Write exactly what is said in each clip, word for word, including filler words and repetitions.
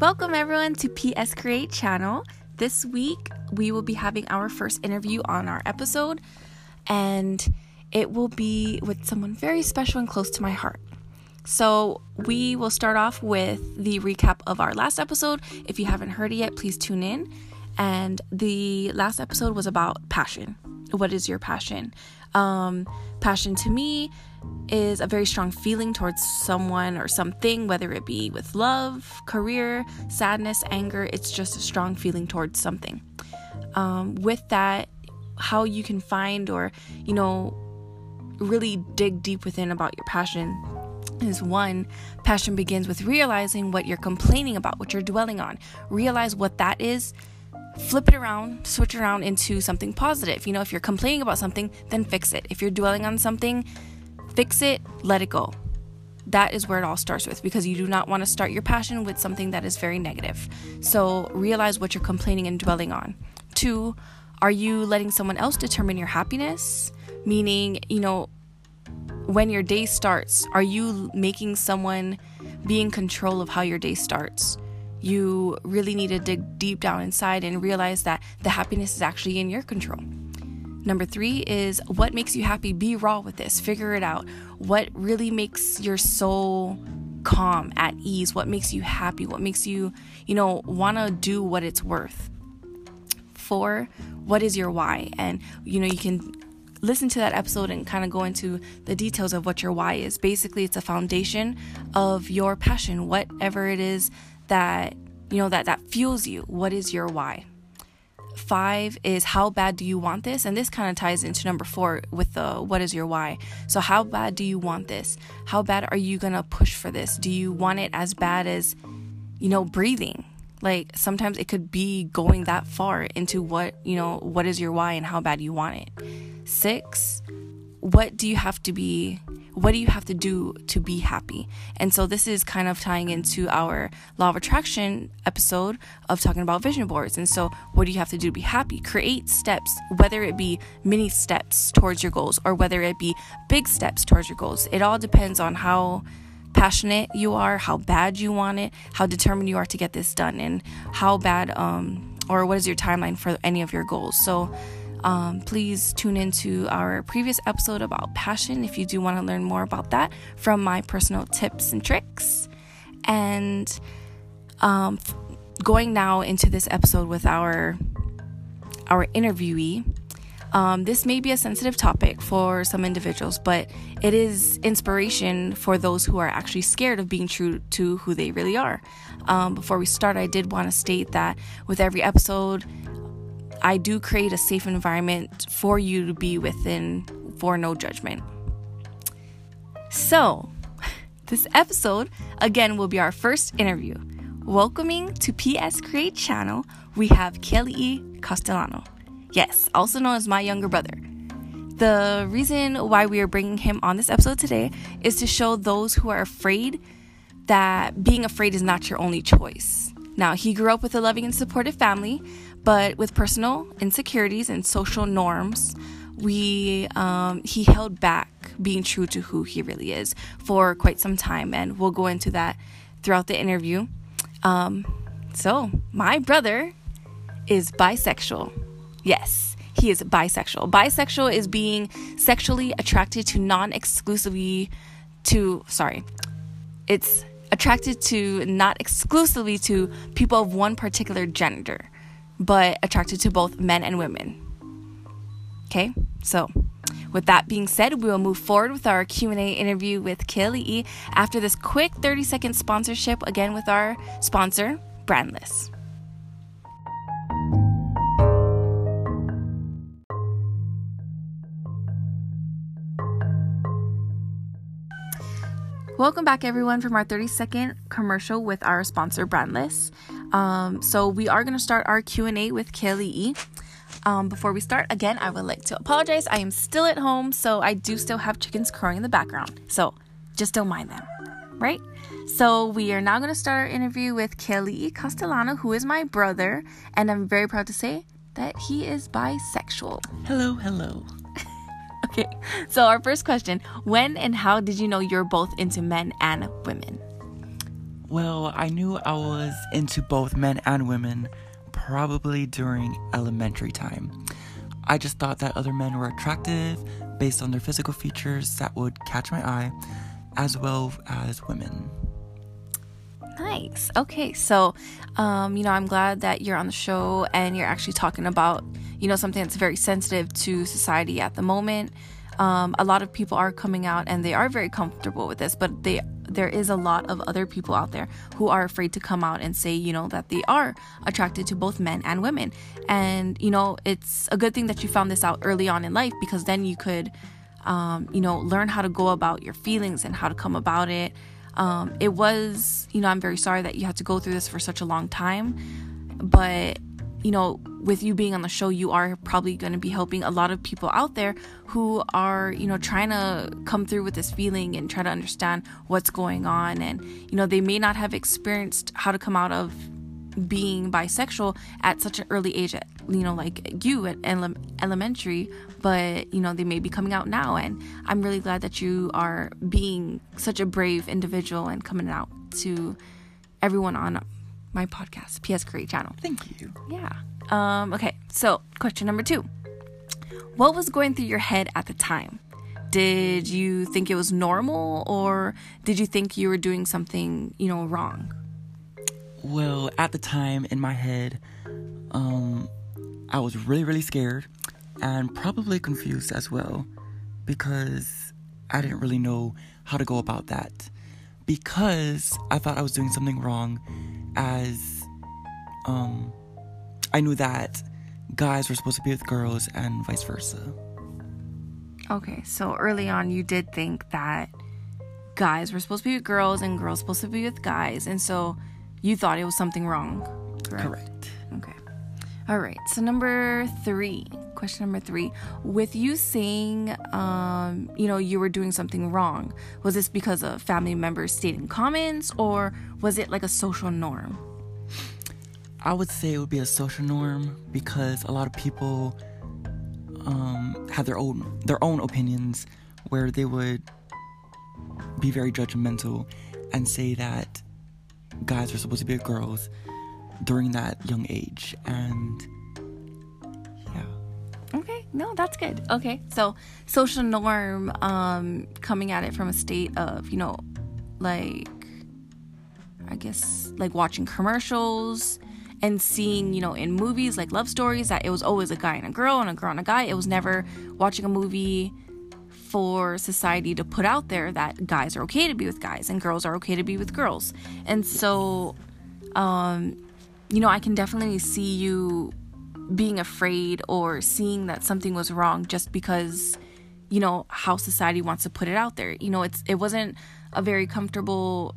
Welcome everyone to P S Create Channel. This week we will be having our first interview on our episode, and it will be with someone very special and close to my heart. So we will start off with the recap of our last episode. If you haven't heard it yet, please tune in. And the last episode was about passion. What is your passion? Um, passion to me is a very strong feeling towards someone or something, whether it be with love, career, sadness, anger. It's just a strong feeling towards something. Um, with that, how you can find or, you know, really dig deep within about your passion is one, passion begins with realizing what you're complaining about, what you're dwelling on. Realize what that is. Flip it around, switch it around into something positive. You know, if you're complaining about something, then fix it. If you're dwelling on something, fix it, let it go. That is where it all starts with, because you do not want to start your passion with something that is very negative. So realize what you're complaining and dwelling on. Two, are you letting someone else determine your happiness? Meaning, you know, when your day starts, are you making someone be in control of how your day starts? You really need to dig deep down inside and realize that the happiness is actually in your control. Number three is, what makes you happy? Be raw with this. Figure it out. What really makes your soul calm, at ease? What makes you happy? What makes you, you know, want to do what it's worth? Four, what is your why? And, you know, you can listen to that episode and kind of go into the details of what your why is. Basically, it's a foundation of your passion, whatever it is that, you know, that, that fuels you. What is your why? Five is, how bad do you want this? And this kind of ties into number four with the what is your why. So how bad do you want this? How bad are you going to push for this? Do you want it as bad as, you know, breathing? Like, sometimes it could be going that far into what, you know, what is your why and how bad you want it. Six, what do you have to be, what do you have to do to be happy? And so this is kind of tying into our law of attraction episode of talking about vision boards. And so what do you have to do to be happy? Create steps, whether it be mini steps towards your goals or whether it be big steps towards your goals. It all depends on how passionate you are, how bad you want it, how determined you are to get this done, and how bad um, or what is your timeline for any of your goals. So Um, please tune into our previous episode about passion if you do want to learn more about that from my personal tips and tricks. And um, going now into this episode with our our interviewee, um, this may be a sensitive topic for some individuals, but it is inspiration for those who are actually scared of being true to who they really are. Um, before we start, I did want to state that with every episode, I do create a safe environment for you to be within for no judgment. So, this episode, again, will be our first interview. Welcoming to P S Create Channel, we have Keali'i Castellano. Yes, also known as my younger brother. The reason why we are bringing him on this episode today is to show those who are afraid that being afraid is not your only choice. Now, he grew up with a loving and supportive family, but with personal insecurities and social norms, we um, he held back being true to who he really is for quite some time. And we'll go into that throughout the interview. Um, so my brother is bisexual. Yes, he is bisexual. Bisexual is being sexually attracted to non-exclusively to, sorry, it's attracted to not exclusively to people of one particular gender, but attracted to both men and women. Okay, so with that being said, we will move forward with our Q and A interview with Keali'i after this quick thirty second sponsorship, again with our sponsor, Brandless. Welcome back, everyone, from our thirty second commercial with our sponsor, Brandless. Um, so we are going to start our Q and A with Keali'i. Um, before we start, again, I would like to apologize. I am still at home, so I do still have chickens crowing in the background. So just don't mind them, right? So we are now going to start our interview with Keali'i Castellano, who is my brother. And I'm very proud to say that he is bisexual. Hello, hello. Okay, so our first question, when and how did you know you're both into men and women? Well, I knew I was into both men and women, probably during elementary time. I just thought that other men were attractive based on their physical features that would catch my eye, as well as women. Nice. Okay, so, um, you know, I'm glad that you're on the show and you're actually talking about, you know, something that's very sensitive to society at the moment. Um, a lot of people are coming out and they are very comfortable with this, but they there is a lot of other people out there who are afraid to come out and say, you know, that they are attracted to both men and women. And, you know, it's a good thing that you found this out early on in life, because then you could, um, you know, learn how to go about your feelings and how to come about it. Um, it was, you know, I'm very sorry that you had to go through this for such a long time, but, you know, with you being on the show, you are probably going to be helping a lot of people out there who are, you know, trying to come through with this feeling and try to understand what's going on. And, you know, they may not have experienced how to come out of being bisexual at such an early age, you know, like you at ele- elementary, but, you know, they may be coming out now. And I'm really glad that you are being such a brave individual and coming out to everyone on my podcast, P S Create Channel. Thank you. Yeah. Um, okay, so question number two. What was going through your head at the time? Did you think it was normal, or did you think you were doing something, you know, wrong? Well, at the time in my head, um, I was really, really scared and probably confused as well, because I didn't really know how to go about that, because I thought I was doing something wrong, as um, I knew that guys were supposed to be with girls and vice versa. Okay, so early on you did think that guys were supposed to be with girls and girls supposed to be with guys, and so you thought it was something wrong, correct? Correct. Okay. All right. So number three, question number three, with you saying, um, you know, you were doing something wrong, was this because of family members stating comments, or was it like a social norm? I would say it would be a social norm, because a lot of people um, have their own their own opinions, where they would be very judgmental and say that guys are supposed to be with girls during that young age. And yeah. Okay, no, that's good. Okay, so social norm, um coming at it from a state of, you know, like, I guess, like watching commercials and seeing, you know, in movies like love stories, that it was always a guy and a girl and a girl and a guy. It was never watching a movie for society to put out there that guys are okay to be with guys and girls are okay to be with girls. And so, um, you know, I can definitely see you being afraid or seeing that something was wrong just because, you know, how society wants to put it out there. You know, it's it wasn't a very comfortable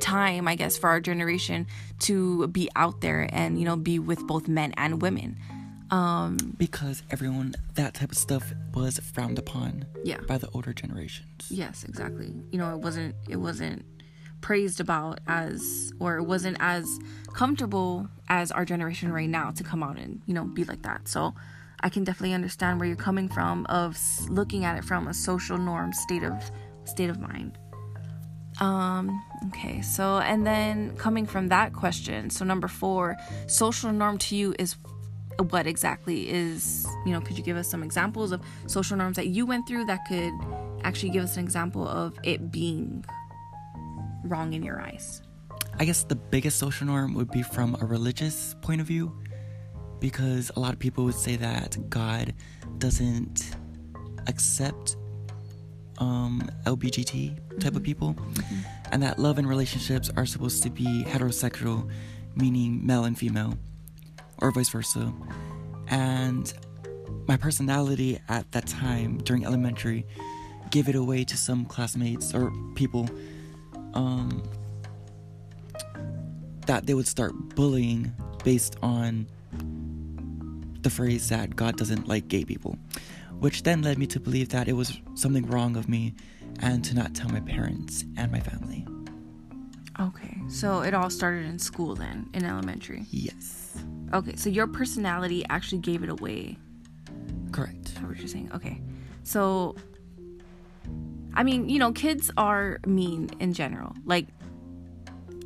time, I guess, for our generation to be out there and, you know, be with both men and women. Um, because everyone, that type of stuff was frowned upon, yeah, by the older generations. Yes, exactly. You know, it wasn't, it wasn't praised about as, or it wasn't as comfortable as our generation right now to come out and, you know, be like that. So I can definitely understand where you're coming from, of looking at it from a social norm state of, state of mind. Um, okay, so, and then coming from that question, so number four, social norm to you is what exactly is, you know, could you give us some examples of social norms that you went through that could actually give us an example of it being wrong in your eyes? I guess the biggest social norm would be from a religious point of view, because a lot of people would say that God doesn't accept um, L G B T type mm-hmm. of people, mm-hmm. and that love and relationships are supposed to be heterosexual, meaning male and female, or vice versa. And my personality at that time during elementary gave it away to some classmates or people, um, that they would start bullying based on the phrase that God doesn't like gay people, which then led me to believe that it was something wrong of me and to not tell my parents and my family. Okay, so it all started in school then, in elementary? Yes. Okay, so your personality actually gave it away. Correct. Is that what you're saying? Okay. So, I mean, you know, kids are mean in general. Like,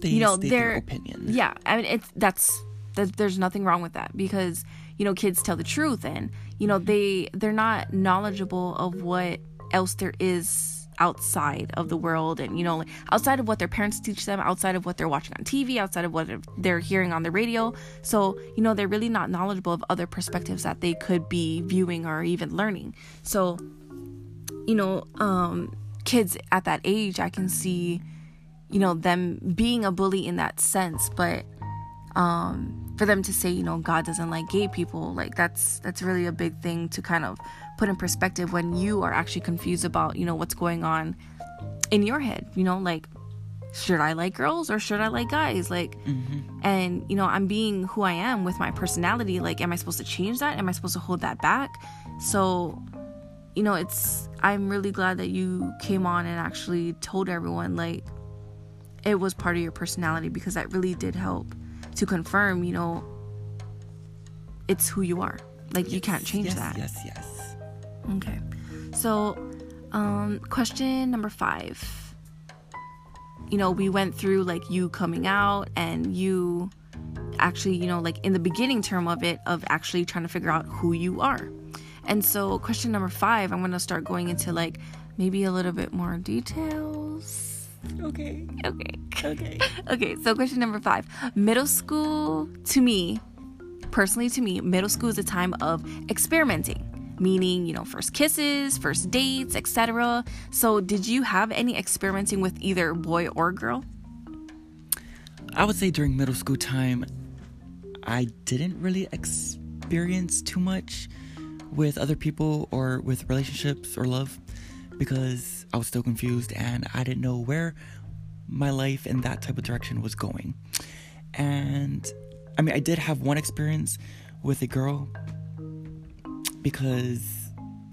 they you know, state their opinion. Yeah, I mean, it's that's that. There's nothing wrong with that, because you know kids tell the truth, and you know they they're not knowledgeable of what else there is outside of the world, and you know like, outside of what their parents teach them, outside of what they're watching on T V, outside of what they're hearing on the radio. So you know they're really not knowledgeable of other perspectives that they could be viewing or even learning. So you know um kids at that age, I can see you know them being a bully in that sense. But um for them to say you know God doesn't like gay people, like that's that's really a big thing to kind of put in perspective when you are actually confused about you know what's going on in your head. You know like, should I like girls or should I like guys? Like mm-hmm. And you know I'm being who I am with my personality. Like, am I supposed to change that? Am I supposed to hold that back? So you know it's I'm really glad that you came on and actually told everyone like it was part of your personality, because that really did help to confirm you know it's who you are. Like yes, you can't change yes, that. Yes, yes. Okay. So um question number five. You know we went through like you coming out and you actually you know like in the beginning term of it of actually trying to figure out who you are. And so question number five, I'm going to start going into like maybe a little bit more details. Okay. Okay. Okay. Okay. So question number five. Middle school, to me, personally to me, middle school is a time of experimenting. Meaning, you know, first kisses, first dates, et cetera. So did you have any experimenting with either boy or girl? I would say during middle school time, I didn't really experience too much with other people or with relationships or love, because I was still confused and I didn't know where my life in that type of direction was going. And I mean, I did have one experience with a girl because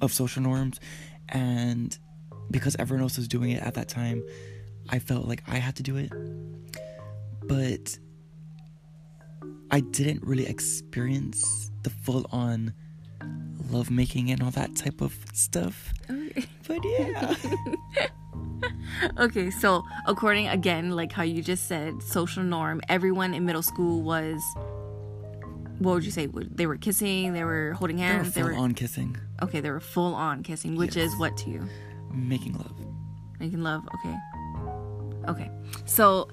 of social norms and because everyone else was doing it at that time, I felt like I had to do it. But I didn't really experience the full-on lovemaking and all that type of stuff. Okay. But yeah. Okay, so according, again, like how you just said, social norm, everyone in middle school was, what would you say? They were kissing, they were holding hands. They were full they were, on kissing. Okay, they were full on kissing, which yes. is what to you? Making love. Making love, okay. Okay, so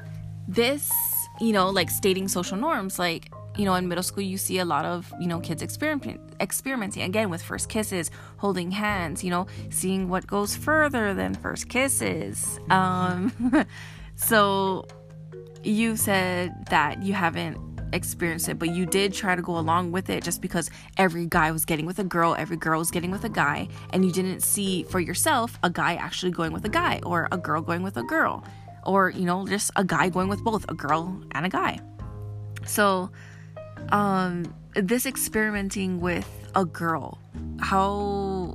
this, you know, like stating social norms, like, you know, in middle school, you see a lot of, you know, kids experiment, experimenting, again, with first kisses, holding hands, you know, seeing what goes further than first kisses. Um, so you said that you haven't experienced it, but you did try to go along with it just because every guy was getting with a girl, every girl was getting with a guy, and you didn't see for yourself a guy actually going with a guy or a girl going with a girl or, you know, just a guy going with both a girl and a guy. So... Um, this experimenting with a girl, how,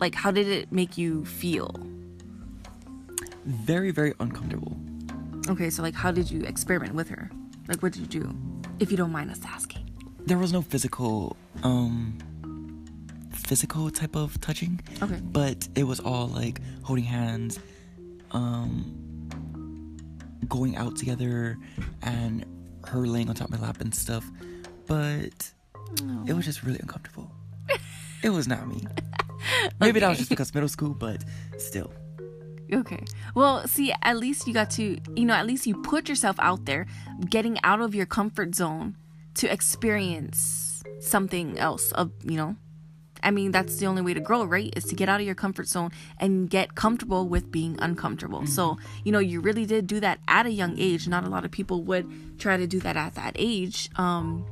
like, how did it make you feel? Very, very uncomfortable. Okay, so, like, how did you experiment with her? Like, what did you do? If you don't mind us asking. There was no physical, um, physical type of touching. Okay. But it was all, like, holding hands, um, going out together, and her laying on top of my lap and stuff, but oh. It was just really uncomfortable. It was not me. Maybe okay. That was just because middle school, but still. Okay. Well, see, at least you got to, you know, at least you put yourself out there, getting out of your comfort zone to experience something else of, you know, I mean, that's the only way to grow, right? Is to get out of your comfort zone and get comfortable with being uncomfortable. Mm-hmm. So, you know, you really did do that at a young age. Not a lot of people would try to do that at that age. Um,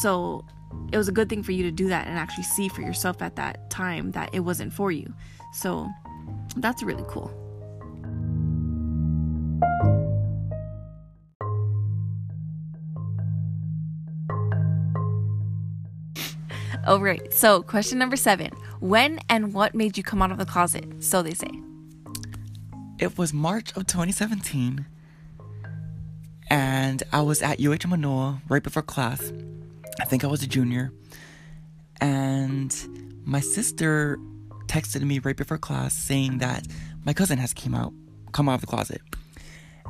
so it was a good thing for you to do that and actually see for yourself at that time that it wasn't for you. So that's really cool. Oh, right. So question number seven, when and what made you come out of the closet? So they say. It was March of twenty seventeen. And I was at U H Manoa right before class. I think I was a junior. And my sister texted me right before class saying that my cousin has came out, come out of the closet.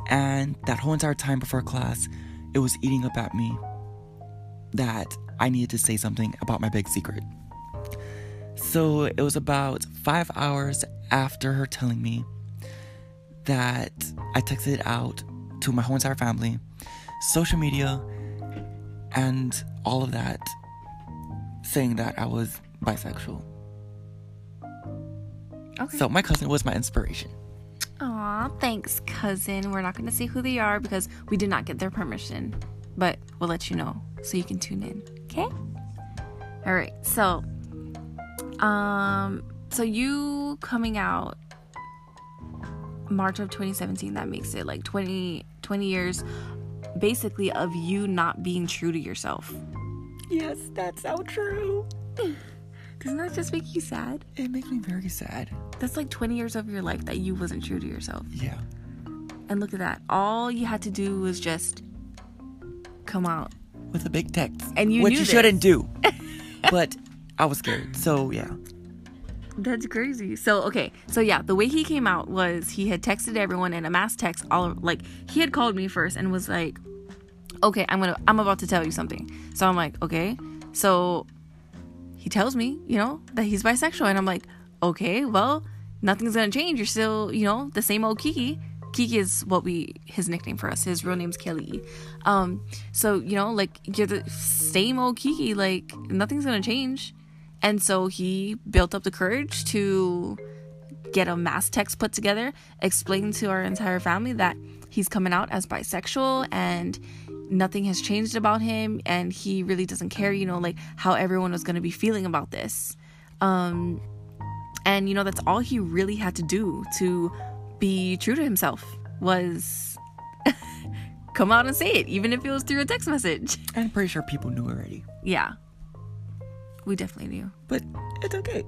And that whole entire time before class, it was eating up at me that I needed to say something about my big secret. So it was about five hours after her telling me that I texted it out to my whole entire family, social media, and all of that, saying that I was bisexual. Okay. So my cousin was my inspiration. Aw, thanks, cousin. We're not going to say who they are because we did not get their permission. But we'll let you know so you can tune in. Okay? All right. So, um, so you coming out March of twenty seventeen, that makes it like twenty, twenty years basically of you not being true to yourself. Yes, that's so true. Doesn't that just make you sad? It makes me very sad. That's like twenty years of your life that you wasn't true to yourself. Yeah. And look at that. All you had to do was just come out. With a big text. And you knew this. Which you shouldn't do. But I was scared. So, yeah. That's crazy. So, okay. So, yeah. The way he came out was he had texted everyone in a mass text. All of, like, he had called me first and was like, okay, I'm gonna, I'm about to tell you something. So, I'm like, okay. So... he tells me, you know, that he's bisexual. And I'm like, okay, well, nothing's going to change. You're still, you know, the same old Kiki. Kiki is what we, his nickname for us. His real name's Keali'i. Um, so, you know, like, you're the same old Kiki. Like, nothing's going to change. And so he built up the courage to get a mass text put together, explain to our entire family that he's coming out as bisexual and nothing has changed about him, and he really doesn't care, you know, like how everyone was going to be feeling about this. Um, and, you know, that's all he really had to do to be true to himself was come out and say it, even if it was through a text message. I'm pretty sure people knew already. Yeah. We definitely knew. But it's okay.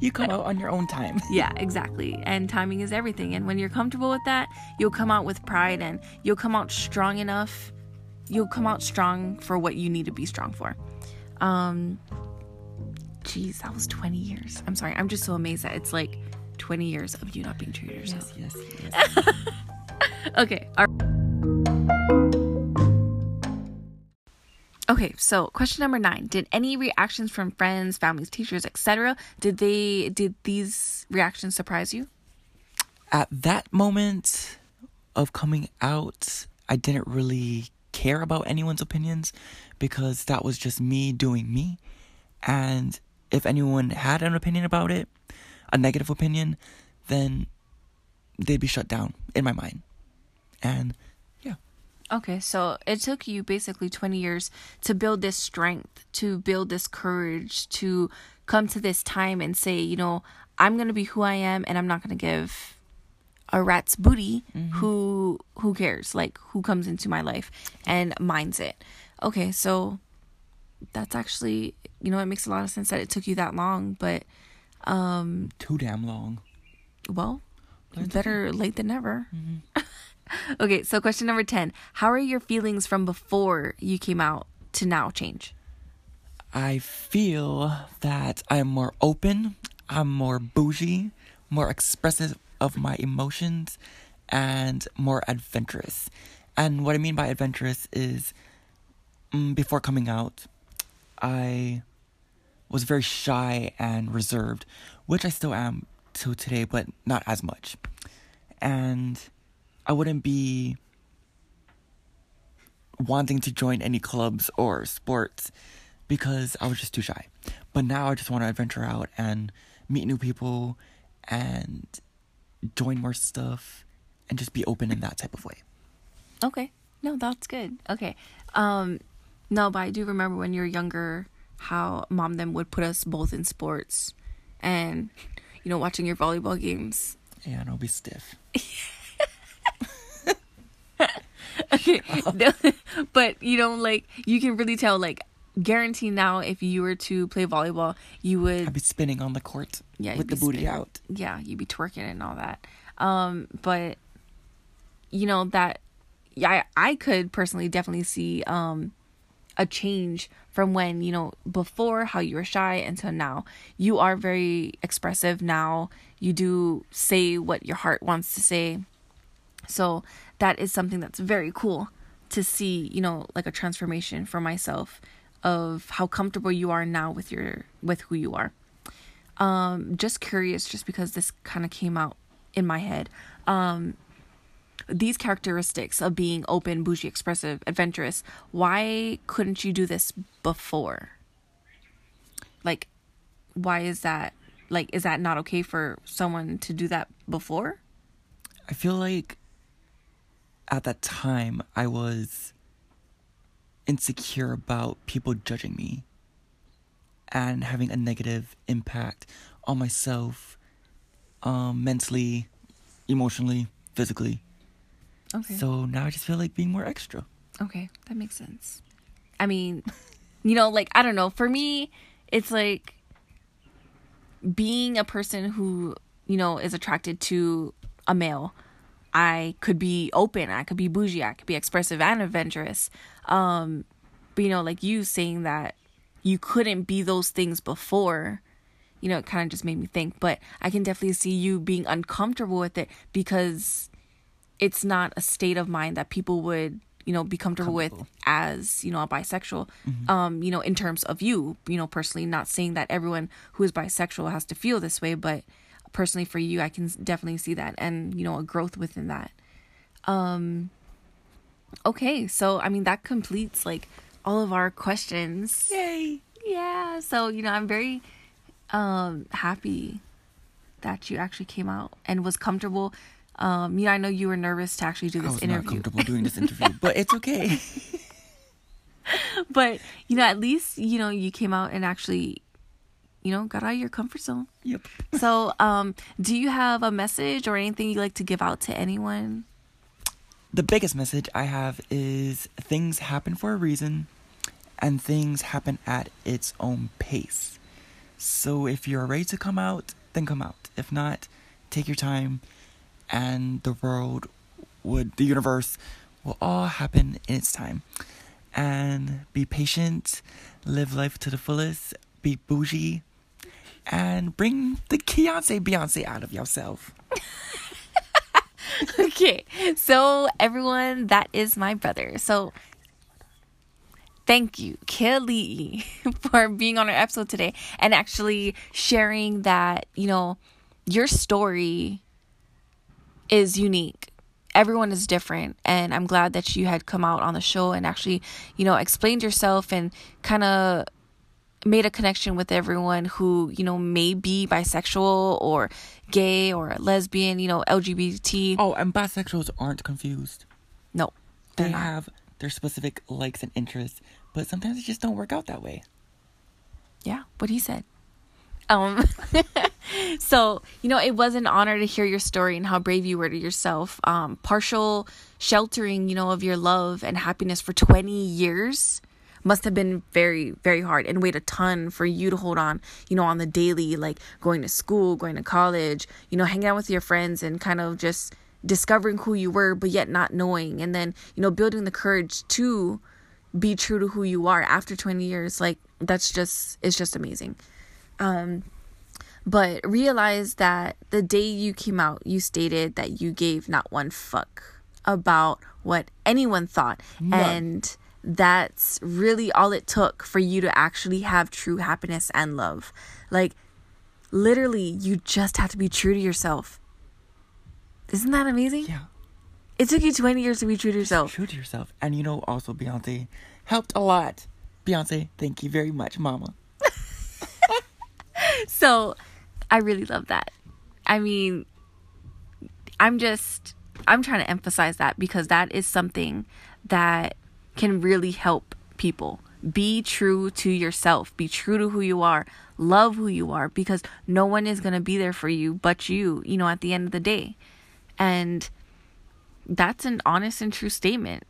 You come out on your own time. Yeah, exactly. And timing is everything. And when you're comfortable with that, you'll come out with pride and you'll come out strong enough. You'll come out strong for what you need to be strong for. Um, geez, that was twenty years. I'm sorry. I'm just so amazed that it's like twenty years of you not being true to yourself. Yes, yes, yes. Okay. Our- Okay, so question number nine. Did any reactions from friends, families, teachers, et cetera, did they did these reactions surprise you? At that moment of coming out, I didn't really care about anyone's opinions because that was just me doing me. And if anyone had an opinion about it, a negative opinion, then they'd be shut down in my mind. And okay, so it took you basically twenty years to build this strength, to build this courage, to come to this time and say, you know, I'm going to be who I am and I'm not going to give a rat's booty mm-hmm. who who cares, like who comes into my life and minds it. Okay, so that's actually, you know, it makes a lot of sense that it took you that long, but... um, too damn long. Well, better late than never. Mm-hmm. Okay, so question number ten. How are your feelings from before you came out to now change? I feel that I'm more open, I'm more bougie, more expressive of my emotions, and more adventurous. And what I mean by adventurous is, mm, before coming out, I was very shy and reserved, which I still am to today, but not as much. And... I wouldn't be wanting to join any clubs or sports because I was just too shy. But now I just want to adventure out and meet new people and join more stuff and just be open in that type of way. Okay. No, that's good. Okay. Um, no, but I do remember when you were younger how mom then would put us both in sports and, you know, watching your volleyball games. Yeah, and I'll be stiff. Okay, but you know, like you can really tell, like guarantee now, if you were to play volleyball, you would I'd be spinning on the court, yeah, with the booty spinning out. Yeah, you'd be twerking and all that. Um, but you know that, yeah, I, I could personally definitely see um a change from when you know before how you were shy until now. You are very expressive now. You do say what your heart wants to say. So that is something that's very cool to see, you know, like a transformation for myself of how comfortable you are now with your with who you are. Um, just curious, just because this kind of came out in my head. Um, these characteristics of being open, bougie, expressive, adventurous, why couldn't you do this before? Like, why is that, like, is that not okay for someone to do that before? I feel like at that time I was insecure about people judging me and having a negative impact on myself, um, mentally, emotionally, physically. Okay. So now I just feel like being more extra. Okay, that makes sense. I mean, you know, like, I don't know. For me, it's like being a person who, you know, is attracted to a male. I could be open. I could be bougie. I could be expressive and adventurous. Um, but, you know, like you saying that you couldn't be those things before, you know, it kind of just made me think. But I can definitely see you being uncomfortable with it because it's not a state of mind that people would, you know, be comfortable, comfortable. with as, you know, a bisexual, mm-hmm. um, you know, in terms of you, you know, personally, not saying that everyone who is bisexual has to feel this way. But personally for you, I can definitely see that and, you know, a growth within that. Um, okay. So, I mean, that completes like all of our questions. Yay. Yeah. So, you know, I'm very um, happy that you actually came out and was comfortable. Um, you know, I know you were nervous to actually do this I was interview. Not comfortable doing this interview, but it's okay. But, you know, at least, you know, you came out and actually, you know, got out of your comfort zone. Yep. So, um, do you have a message or anything you'd like to give out to anyone? The biggest message I have is things happen for a reason and things happen at its own pace. So if you're ready to come out, then come out. If not, take your time. And the world would, the universe will all happen in its time. And be patient, live life to the fullest, be bougie, and bring the Keonce Beyonce out of yourself. Okay, so everyone, that is my brother. So thank you, Keali'i, for being on our episode today and actually sharing that, you know, your story is unique. Everyone is different, and I'm glad that you had come out on the show and actually, you know, explained yourself and kind of made a connection with everyone who, you know, may be bisexual or gay or lesbian, you know, L G B T. Oh, and bisexuals aren't confused. No, they not. Have their specific likes and interests, but sometimes it just don't work out that way. Yeah, what he said. Um, so, you know, it was an honor to hear your story and how brave you were to yourself. Um, partial sheltering, you know, of your love and happiness for twenty years must have been very, very hard and weighed a ton for you to hold on, you know, on the daily, like going to school, going to college, you know, hanging out with your friends and kind of just discovering who you were, but yet not knowing. And then, you know, building the courage to be true to who you are after twenty years. Like, that's just, it's just amazing. Um, but realize that the day you came out, you stated that you gave not one fuck about what anyone thought. No. And that's really all it took for you to actually have true happiness and love. Like, literally, you just have to be true to yourself. Isn't that amazing? Yeah. It took you twenty years to be true to yourself. True to yourself. And, you know, also Beyonce helped a lot. Beyonce, thank you very much, mama. So, I really love that. I mean, I'm just, I'm trying to emphasize that because that is something that can really help people. Be true to yourself. Be true to who you are. Love who you are, because no one is going to be there for you but you, you know, at the end of the day. And that's an honest and true statement.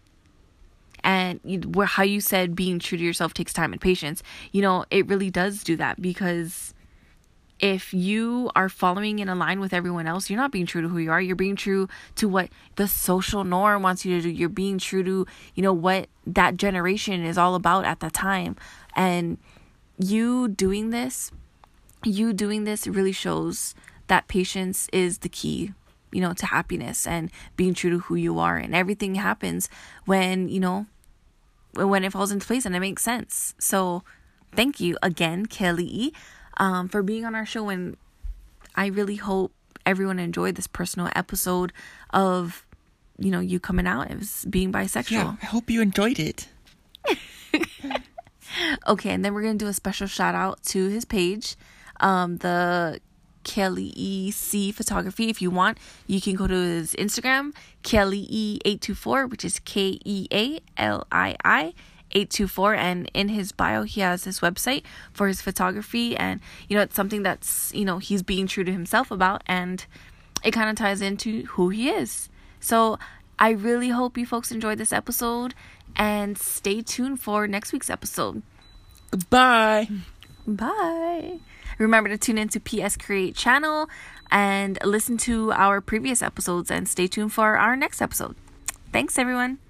And you, how you said being true to yourself takes time and patience. You know, it really does do that, because if you are following in a line with everyone else, you're not being true to who you are. You're being true to what the social norm wants you to do. You're being true to, you know, what that generation is all about at that time. And you doing this, you doing this really shows that patience is the key you know, to happiness and being true to who you are. And everything happens when, you know, when it falls into place and it makes sense. So thank you again, Keali'i, um, for being on our show. And I really hope everyone enjoyed this personal episode of, you know, you coming out as being bisexual. Yeah, I hope you enjoyed it. Okay, and then we're going to do a special shout out to his page, um, the Keali'i C Photography. If you want, you can go to his Instagram, kellye eight two four, which is K E A L I I eight two four, and in his bio he has his website for his photography. And you know, it's something that's, you know, he's being true to himself about, and it kind of ties into who he is. So I really hope you folks enjoyed this episode, and stay tuned for next week's episode. Goodbye. Bye. Remember to tune into P S Create Channel and listen to our previous episodes, and stay tuned for our next episode. Thanks, everyone.